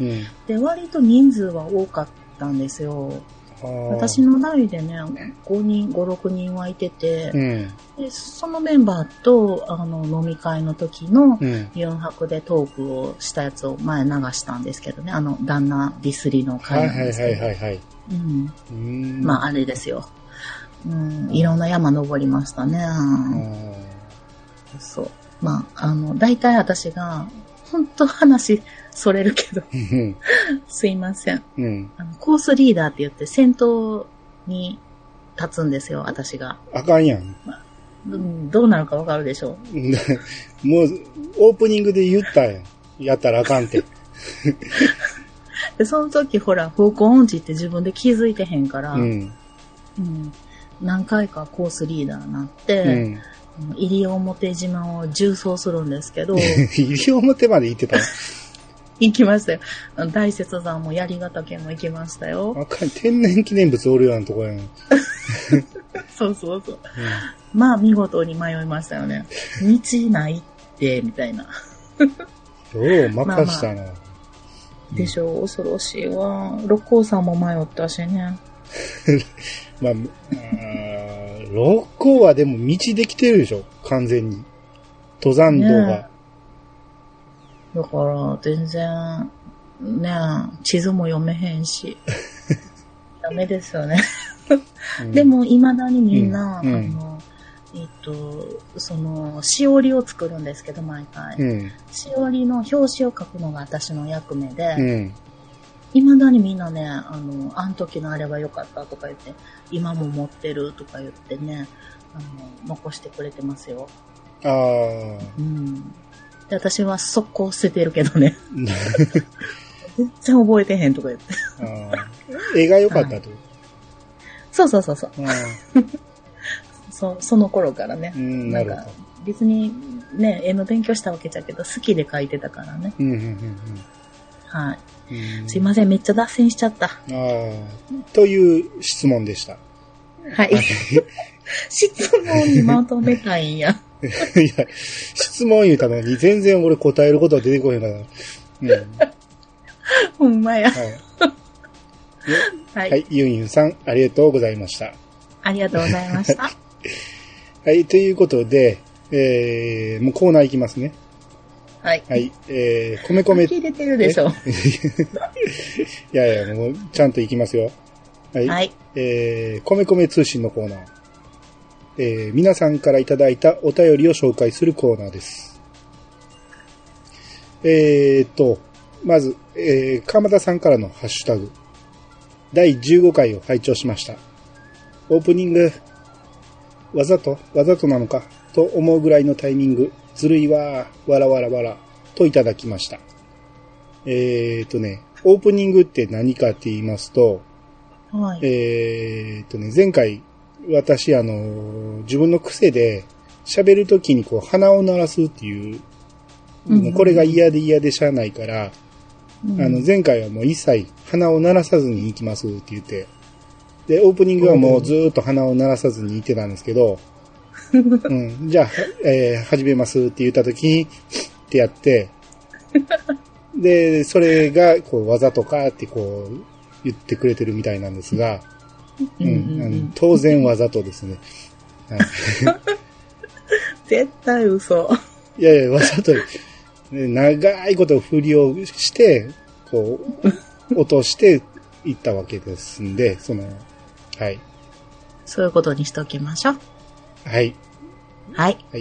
で、割と人数は多かったんですよ。私の代でね、5人、5、6人はいてて、でそのメンバーと飲み会の時の4泊でトークをしたやつを前流したんですけどね、旦那ディスリの会なんですけど。まあ、あれですよ。いろんな山登りましたね。そう。まあ、大体私が、本当話、それるけどすいません、コースリーダーって言って先頭に立つんですよ、私が。あかんやん、どうなるかわかるでしょう。もうオープニングで言ったやん、やったらあかんって。でその時ほら方向音痴って自分で気づいてへんから、何回かコースリーダーになって、西表島を縦走するんですけど。西表まで行ってたの？行きましたよ。大雪山も槍ヶ岳も行きましたよ。あかん、天然記念物おるようなとこやん。そうそうそう。まあ、見事に迷いましたよね。道ないって、みたいな。よう、任したな。まあまあ、でしょう、恐ろしいわ。六甲山も迷ったしね。まあ、六甲はでも道できてるでしょ、完全に。登山道が。ね、だから、全然、ね、地図も読めへんし、ダメですよね。でも、いまだにみんな、その、しおりを作るんですけど、毎回。しおりの表紙を書くのが私の役目で、いまだにみんなね、あの時のあればよかったとか言って、今も持ってるとか言ってね、残してくれてますよ。私は速攻捨ててるけどね。全然覚えてへんとか言って。絵が良かったと。そうそうそうそう。その頃からね。なんか別にね、絵の勉強したわけじゃけど、好きで描いてたからね。すいません、めっちゃ脱線しちゃった。という質問でした。はい。質問にまとめたいんや。いや、質問言うたのに全然俺答えることは出てこへんから。ほんまや。はい。ユンユンさん、ありがとうございました。ありがとうございました。はい、ということで、もうコーナーいきますね。はい。はい。米。切れてるでしょ。いやいや、もうちゃんといきますよ。はい。はい、コメコメ通信のコーナー。皆さんからいただいたお便りを紹介するコーナーです。まず、鎌田さんからのハッシュタグ。第15回を拝聴しました。オープニング、わざとなのかと思うぐらいのタイミング、ずるいわー、わらわらわら、といただきました。オープニングって何かって言いますと、はい、前回、私、自分の癖で、喋るときにこう、鼻を鳴らすっていう、もうこれが嫌で嫌でしゃあないから、うん、前回はもう一切鼻を鳴らさずに行きますって言って、で、オープニングはもうずーっと鼻を鳴らさずに行ってたんですけど、うん、じゃあ、始めますって言ったときに、ってやって、で、それが、こう、わざとかってこう、言ってくれてるみたいなんですが、うんうんうん、当然わざとですね。はい、絶対嘘。いやいや、わざと、長いこと振りをして、こう、落としていったわけですんで、はい。そういうことにしておきましょう。はい。はい。は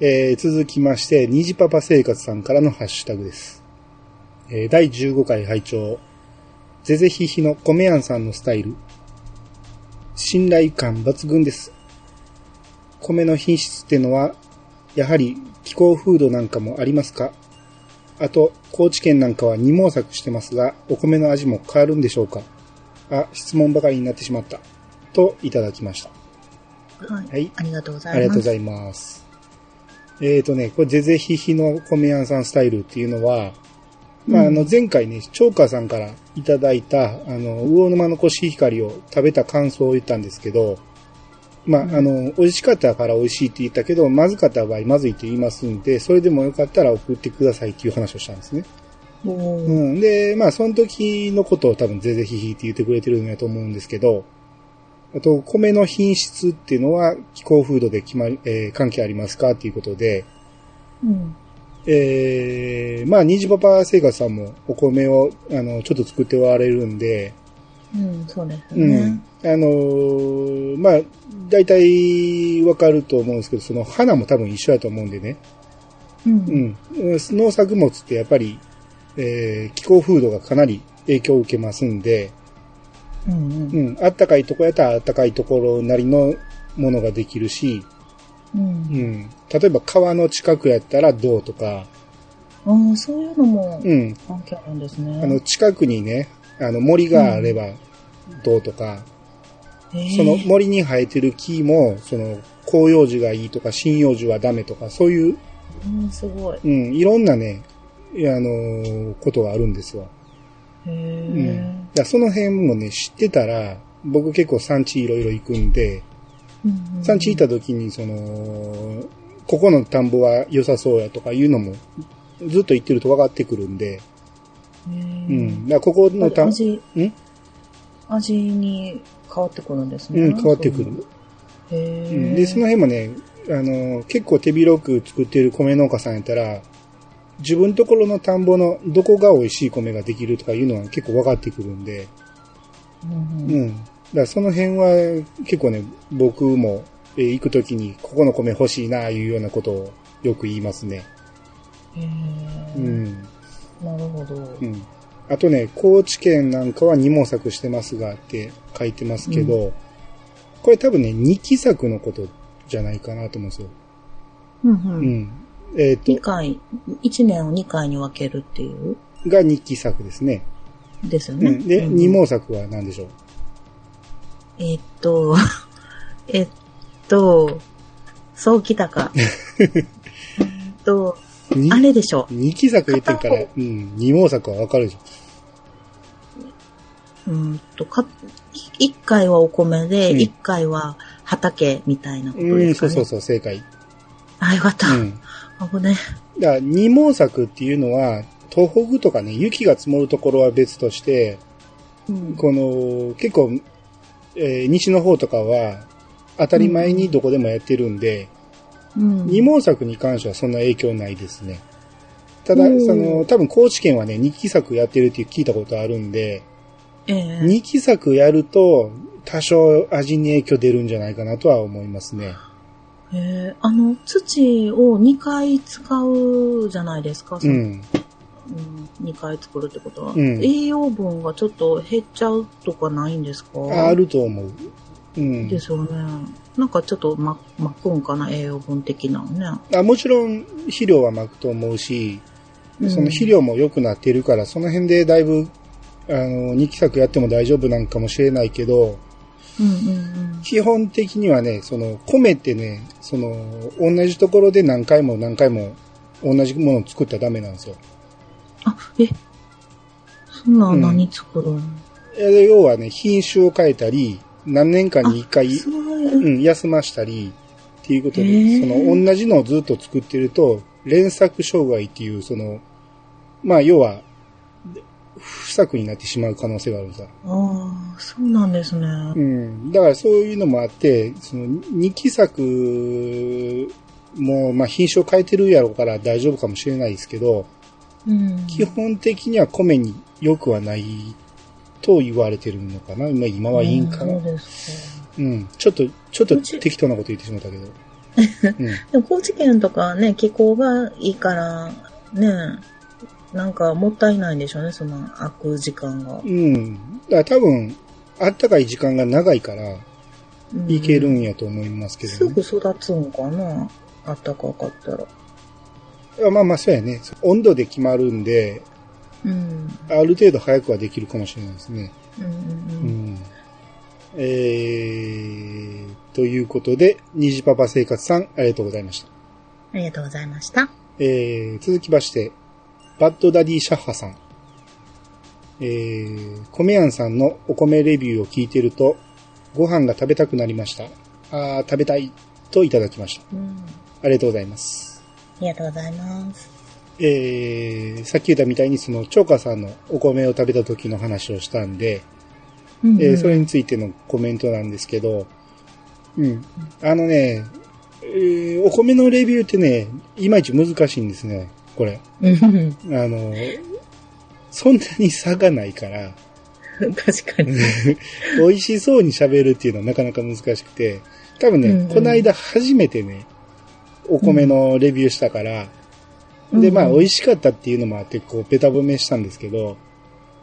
い、続きまして、にじパパ生活さんからのハッシュタグです。第15回拝聴。ぜぜひひのコメヤンさんのスタイル。信頼感抜群です。米の品質ってのは、やはり気候風土なんかもありますか？あと、高知県なんかは二毛作してますが、お米の味も変わるんでしょうか？あ、質問ばかりになってしまった。と、いただきました。はい。はい、ありがとうございます。ありがとうございます。これ、ぜぜひひのコメヤンさんスタイルっていうのは、まあ、前回ね、長川さんからいただいた、魚沼のコシヒカリを食べた感想を言ったんですけど、まあ、美味しかったから美味しいって言ったけど、まずかった場合まずいって言いますんで、それでもよかったら送ってくださいっていう話をしたんですね。うん。で、まあ、その時のことを多分ぜぜひひって言ってくれてるんやと思うんですけど、あと、米の品質っていうのは気候風土で関係ありますかっていうことで、うん。まあ、にじパパ生活さんもお米を、ちょっと作っておられるんで。うん、そうですね。うん。まあ、大体わかると思うんですけど、その花も多分一緒だと思うんでね。うん。うん。農作物ってやっぱり、気候風土がかなり影響を受けますんで、うん、うん。うん。あったかいとこやったらあったかいところなりのものができるし、うんうん、例えば川の近くやったらどうとか。ああ、そういうのも関係あるんですね。うん、近くにね、森があればどうとか、うん、その森に生えてる木も、広葉樹がいいとか、針葉樹はダメとか、そういう、うん、すごい。うん、いろんなね、ことがあるんですよ。へー。うん。だその辺もね、知ってたら、僕結構産地いろいろ行くんで、産地行った時に、ここの田んぼは良さそうやとかいうのも、ずっと言ってると分かってくるんで、うん。だここの田んぼ、味に変わってくるんですね。うん、変わってくる。うん、で、その辺もね、結構手広く作ってる米農家さんやったら、自分ところの田んぼのどこが美味しい米ができるとかいうのは結構分かってくるんで、うん。だからその辺は結構ね、僕も、行くときにここの米欲しいなあいうようなことをよく言いますね。うん。なるほど。うん。あとね、高知県なんかは二毛作してますがって書いてますけど、うん、これ多分ね、二期作のことじゃないかなと思うんですよ。うんうん。うん、一年を二回に分けるっていうが二期作ですね。ですよね。うん、で、二毛作は何でしょう？そうきたか。あれでしょ。二期作言ってるから、うん、二毛作はわかるでしょ。一回はお米で、一回は畑みたいなことですかね。うん、そう、正解。あ、よかった。あ、ごめん。だから二毛作っていうのは、東北とかね、雪が積もるところは別として、うん、結構、西の方とかは当たり前にどこでもやってるんで、うん、二毛作に関してはそんな影響ないですね。ただ、多分高知県はね、二期作やってるって聞いたことあるんで、2期作やると多少味に影響出るんじゃないかなとは思いますね。土を2回使うじゃないですか。うん。2回作るってことは、うん、栄養分がちょっと減っちゃうとかないんですか？あると思う。うん。ですよね。なんかちょっと巻くんかな、栄養分的なのね。もちろん肥料は巻くと思うし、その肥料も良くなってるから、うん、その辺でだいぶ2期作やっても大丈夫なんかもしれないけど、うんうんうん、基本的にはね、その米ってね、その同じところで何回も何回も同じものを作ったらダメなんですよ。あ、そんな何作るの？要はね、品種を変えたり、何年間に1回、休ましたりっていうことで、その同じのをずっと作ってると連作障害っていうその要は不作になってしまう可能性があるんです。ああ、そうなんですね。うん、だからそういうのもあって、その2期作も品種を変えてるやろうから大丈夫かもしれないですけど、うん、基本的には米に良くはないと言われてるのかな。今はいいんかな。そうですか。うん、ちょっと適当なこと言ってしまったけど。うん、でも高知県とかね、気候がいいからね。なんかもったいないんでしょうね、その空く時間が。うん。だから多分、あったかい時間が長いから、いけるんやと思いますけどね。うん、すぐ育つんかな、あったかかったら。そうやね。温度で決まるんで、うん、ある程度早くはできるかもしれないですね。うんうんうん。ということで、にじパパ生活さん、ありがとうございました。ありがとうございました。続きまして、バッドダディシャッハさん。コメヤンさんのお米レビューを聞いてると、ご飯が食べたくなりました。あー、食べたいといただきました。うん、ありがとうございます。ありがとうございます。さっき言ったみたいに、その、長華さんのお米を食べた時の話をしたんで、うんうん、それについてのコメントなんですけど、うん。お米のレビューってね、いまいち難しいんですね。これそんなに差がないから確かに美味しそうに喋るっていうのはなかなか難しくて、多分ね、うんうん、この間初めてねお米のレビューしたから、うん、で美味しかったっていうのもあってこうベタ褒めしたんですけど、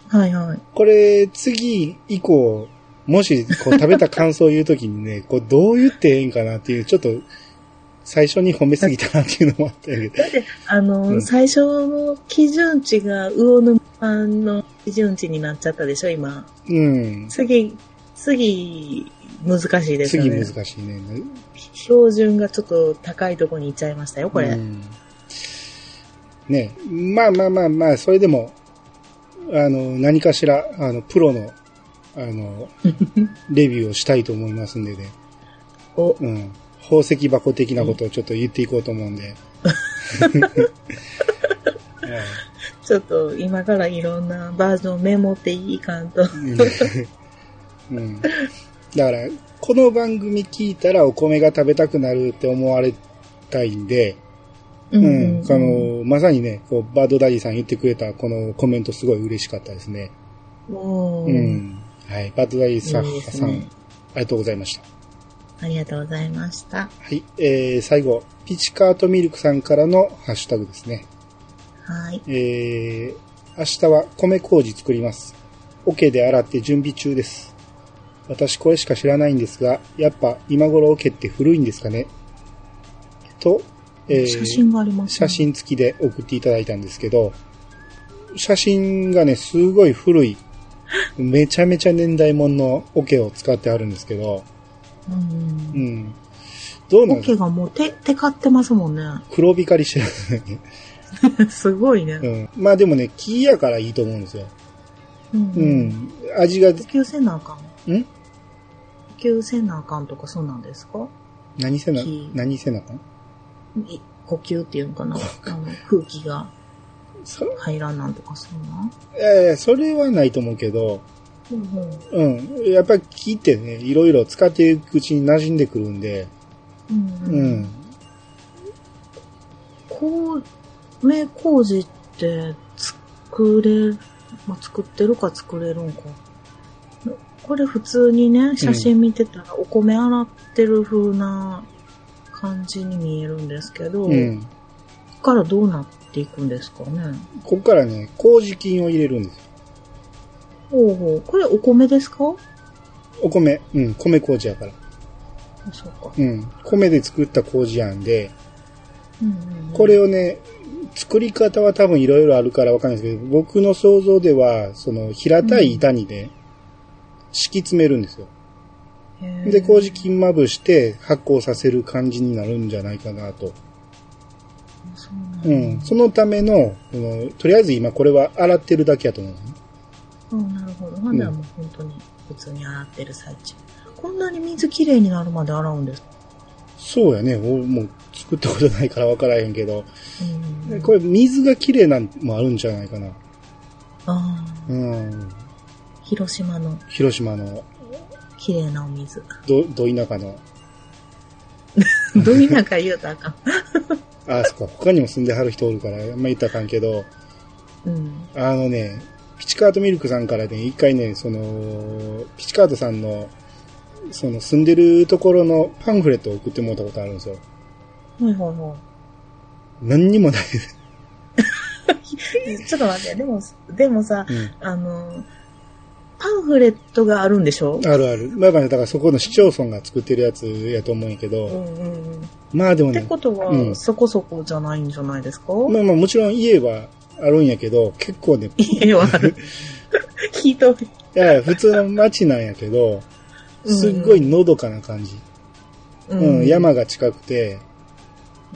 はいはい、これ次以降もしこう食べた感想を言うときにねこうどう言っていいんかなっていう、ちょっと最初に褒めすぎたなっていうのもあったけど。だって、最初の基準値が魚沼さんの基準値になっちゃったでしょ、今。うん。次、難しいですよね。次難しいね。標準がちょっと高いとこに行っちゃいましたよ、これ。うん、ね。それでも、何かしら、プロの、レビューをしたいと思いますんでね。お。うん。宝石箱的なことをちょっと言っていこうと思うんでちょっと今からいろんなバージョンをメモっていかんと、うん、だからこの番組聞いたらお米が食べたくなるって思われたいんで、まさにねこうバードダディさん言ってくれたこのコメントすごい嬉しかったですね。うん、はい、バードダディさん、ありがとうございました。ありがとうございました。はい、最後ピチカートミルクさんからのハッシュタグですね。はい。明日は米麹作ります。桶で洗って準備中です。私これしか知らないんですが、やっぱ今頃桶って古いんですかね。と、写真がありますね。写真付きで送っていただいたんですけど、写真がねすごい古い、めちゃめちゃ年代物の桶を使ってあるんですけど。うん。どうなんですか？桶がもうテカってますもんね。黒光りしてる。すごいね。うん。でもね、木やからいいと思うんですよ。うん。うん、味が。普及せなあかん。ん？普及せなあかんとかそうなんですか？何せなあかん？呼吸っていうのかな空気が入らんなんとかそうなん？それはないと思うけど、うん、うん、やっぱり木ってねいろいろ使っていくうちに馴染んでくるんで、うん、米麹って作ってるか作れるんかこれ普通にね、写真見てたらお米洗ってる風な感じに見えるんですけど、うん、ここからどうなっていくんですかね。ここからね、麹菌を入れるんですよ。ほうほう。これお米ですか？お米、うん、米麹やから。あ、そうか。うん、米で作った麹やんで、うんうんうん、これをね、作り方は多分いろいろあるからわかんないですけど、僕の想像では、その平たい板にね、うん、敷き詰めるんですよ。で、麹菌まぶして発酵させる感じになるんじゃないかなと。そうなん、うん、そのための、とりあえず今これは洗ってるだけやと思う。うん、なるほど。まだもう本当に普通に洗ってる最中。こんなに水きれいになるまで洗うんですか？そうやね。もう作ったことないから分からへんけど、うん、これ水がきれいなんもあるんじゃないかな。ああ。うん。広島のきれいなお水。ど田舎の。ど田舎言うたらあかん。あ、そっか。他にも住んではる人おるから、あんま言ったらあかんけど、うん、あのね、ピチカートミルクさんからね、一回ね、その、ピチカートさんの、その住んでるところのパンフレットを送ってもらったことあるんですよ。はいはいはい。何にもないです。ちょっと待って、でもさ、うん、パンフレットがあるんでしょ？あるある。まあね、だからそこの市町村が作ってるやつやと思うんやけど、うんうんうん、まあでもね。ってことは、うん、そこそこじゃないんじゃないですか？まあまあもちろん家はあるんやけど、結構ね。家はある。ひどい。いや、普通の街なんやけど、すっごいのどかな感じ。うん、うんうん、山が近くて、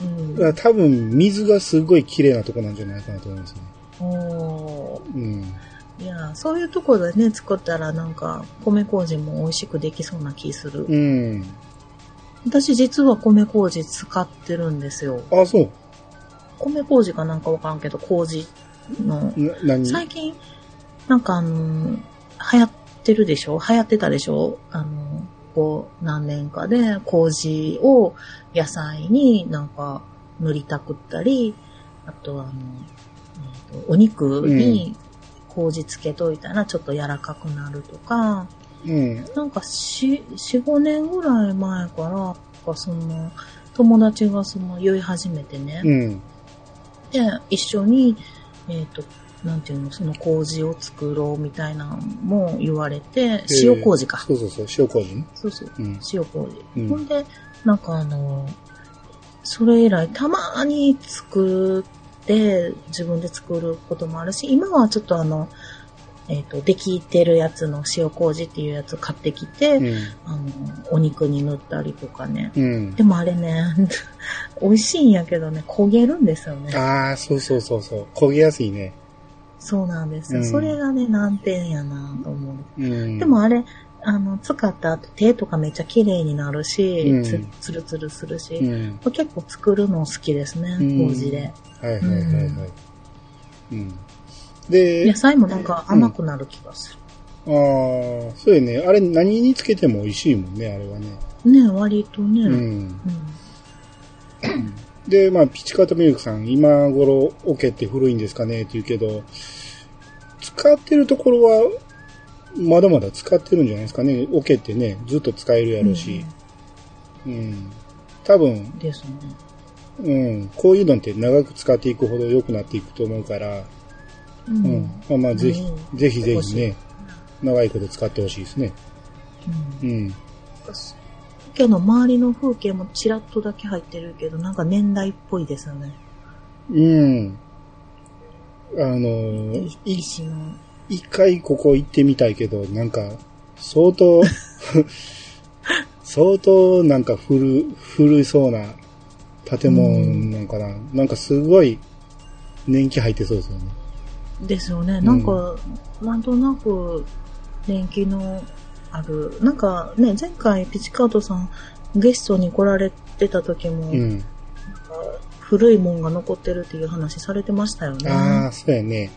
うん、だから多分水がすごい綺麗なとこなんじゃないかなと思いますね。おー。うん。いや、そういうとこでね、作ったらなんか、米麹も美味しくできそうな気する。うん。私実は米麹使ってるんですよ。あ、そう。米麹かなんかわからんけど、麹の。何？最近、なんか流行ってたでしょ？こう何年かで麹を野菜になんか塗りたくったり、あとお肉に麹つけといたらちょっと柔らかくなるとか、うん、なんか4、5年ぐらい前からその友達がその酔い始めてね、うん、で一緒になんていうの、その麹を作ろうみたいなのも言われて、塩麹か。そうそうそう、塩麹ね。そうそう、うん、塩麹。うん、ほんで、なんかそれ以来たまに作って、自分で作ることもあるし、今はちょっとできてるやつの塩麹っていうやつを買ってきて、うん、お肉に塗ったりとかね。うん、でもあれね、美味しいんやけどね、焦げるんですよね。ああ、そうそうそうそう。焦げやすいね。そうなんですよ、うん。それがね、難点やなと思う、うん。でもあれ、使った後手とかめっちゃ綺麗になるし、うん、ツルツルするし、うん、結構作るの好きですね、麹で。はいはいはいはい。うん、で、野菜もなんか甘くなる気がする。うん、ああ、そうよね。あれ何につけても美味しいもんね、あれはね。ね、割とね。うんうんで、まあ、ピチカートミルクさん、今頃、オケって古いんですかねって言うけど、使ってるところは、まだまだ使ってるんじゃないですかね。オケってね、ずっと使えるやろし。うん。うん、多分、ですね。うん。こういうのって長く使っていくほど良くなっていくと思うから、うん。うん、まあまあ、ぜひ、うん、ぜひぜひね、長いこと使ってほしいですね。うん。うん家の周りの風景もちらっとだけ入ってるけど、なんか年代っぽいですよね。うん。一回ここ行ってみたいけど、なんか、相当、相当なんか古そうな建物なんかな、うん。なんかすごい年季入ってそうですよね。ですよね。なんか、うん、なんとなく年季の、あるなんかね前回ピチカートさんゲストに来られてた時も、うん、なんか古いもんが残ってるっていう話されてましたよね。ああそうやね。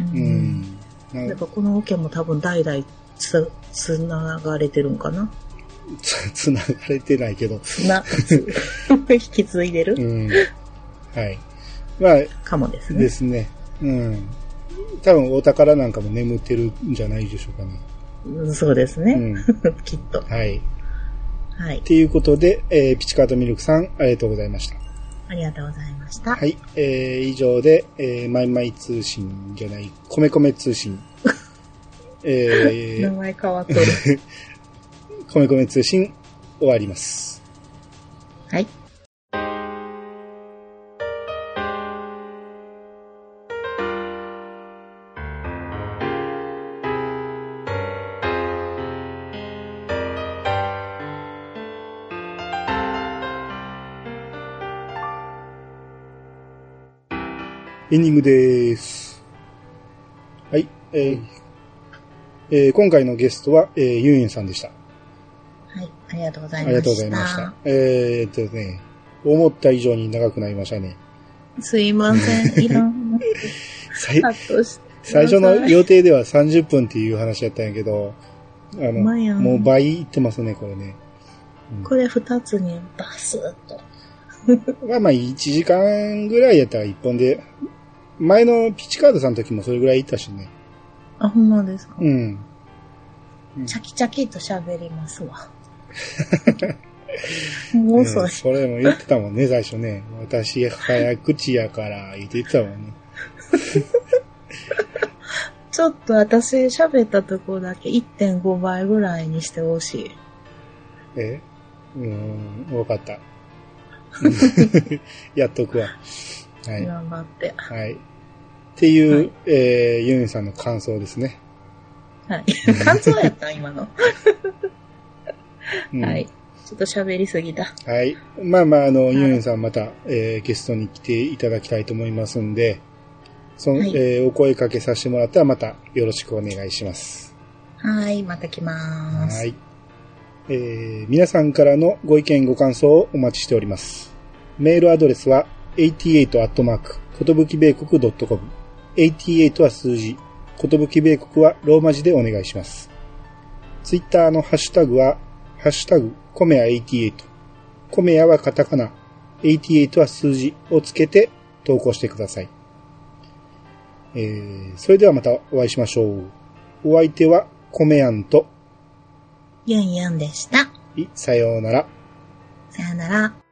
うん。だからこのオケも多分代々つながれてるんかな。つながれてないけど。引き継いでる。うん、はい。まあかもですね。ですね。うん。多分お宝なんかも眠ってるんじゃないでしょうかね。そうですね、うん、きっと、はいはい、ということで、ピチカートミルクさんありがとうございました。ありがとうございました。はい、以上で、マイマイ通信じゃないコメコメ通信、名前変わっとるコメコメ通信終わります。はい、エンディングでーす。はい、今回のゲストは、ユンユンさんでした。はい、ありがとうございました。ありがとうございました。ね、思った以上に長くなりましたね。すいません、いろんな最初の予定では30分っていう話だったんやけど、もう倍いってますね、これね。うん、これ2つにバスッと。まあ1時間ぐらいやったら1本で、前のピチカードさんの時もそれぐらいいたしね。あ、ほんまですか。うん。チャキチャキと喋りますわ。もうそれ、ね。それも言ってたもんね、最初ね。私、早口やから、言ってたもんね。ちょっと私、喋ったとこだけ 1.5 倍ぐらいにしてほしい。わかった。やっとくわ。はい。頑張って。はい。っていう、はい、ユンさんの感想ですね。はい。感想やった今の、うん。はい。ちょっと喋りすぎた。はい。まあまあ、はい、ユンさんまた、ゲストに来ていただきたいと思いますんで、はい、お声かけさせてもらったらまたよろしくお願いします。はい。また来ます。はい。皆さんからのご意見ご感想をお待ちしております。メールアドレスは 88@kotobukibeikoku.com、 88は数字、寿米国はローマ字でお願いします。ツイッターのハッシュタグはハッシュタグコメア88、コメアはカタカナ、88は数字をつけて投稿してください。それではまたお会いしましょう。お相手はコメアンとユンユンでした。さようなら。さようなら。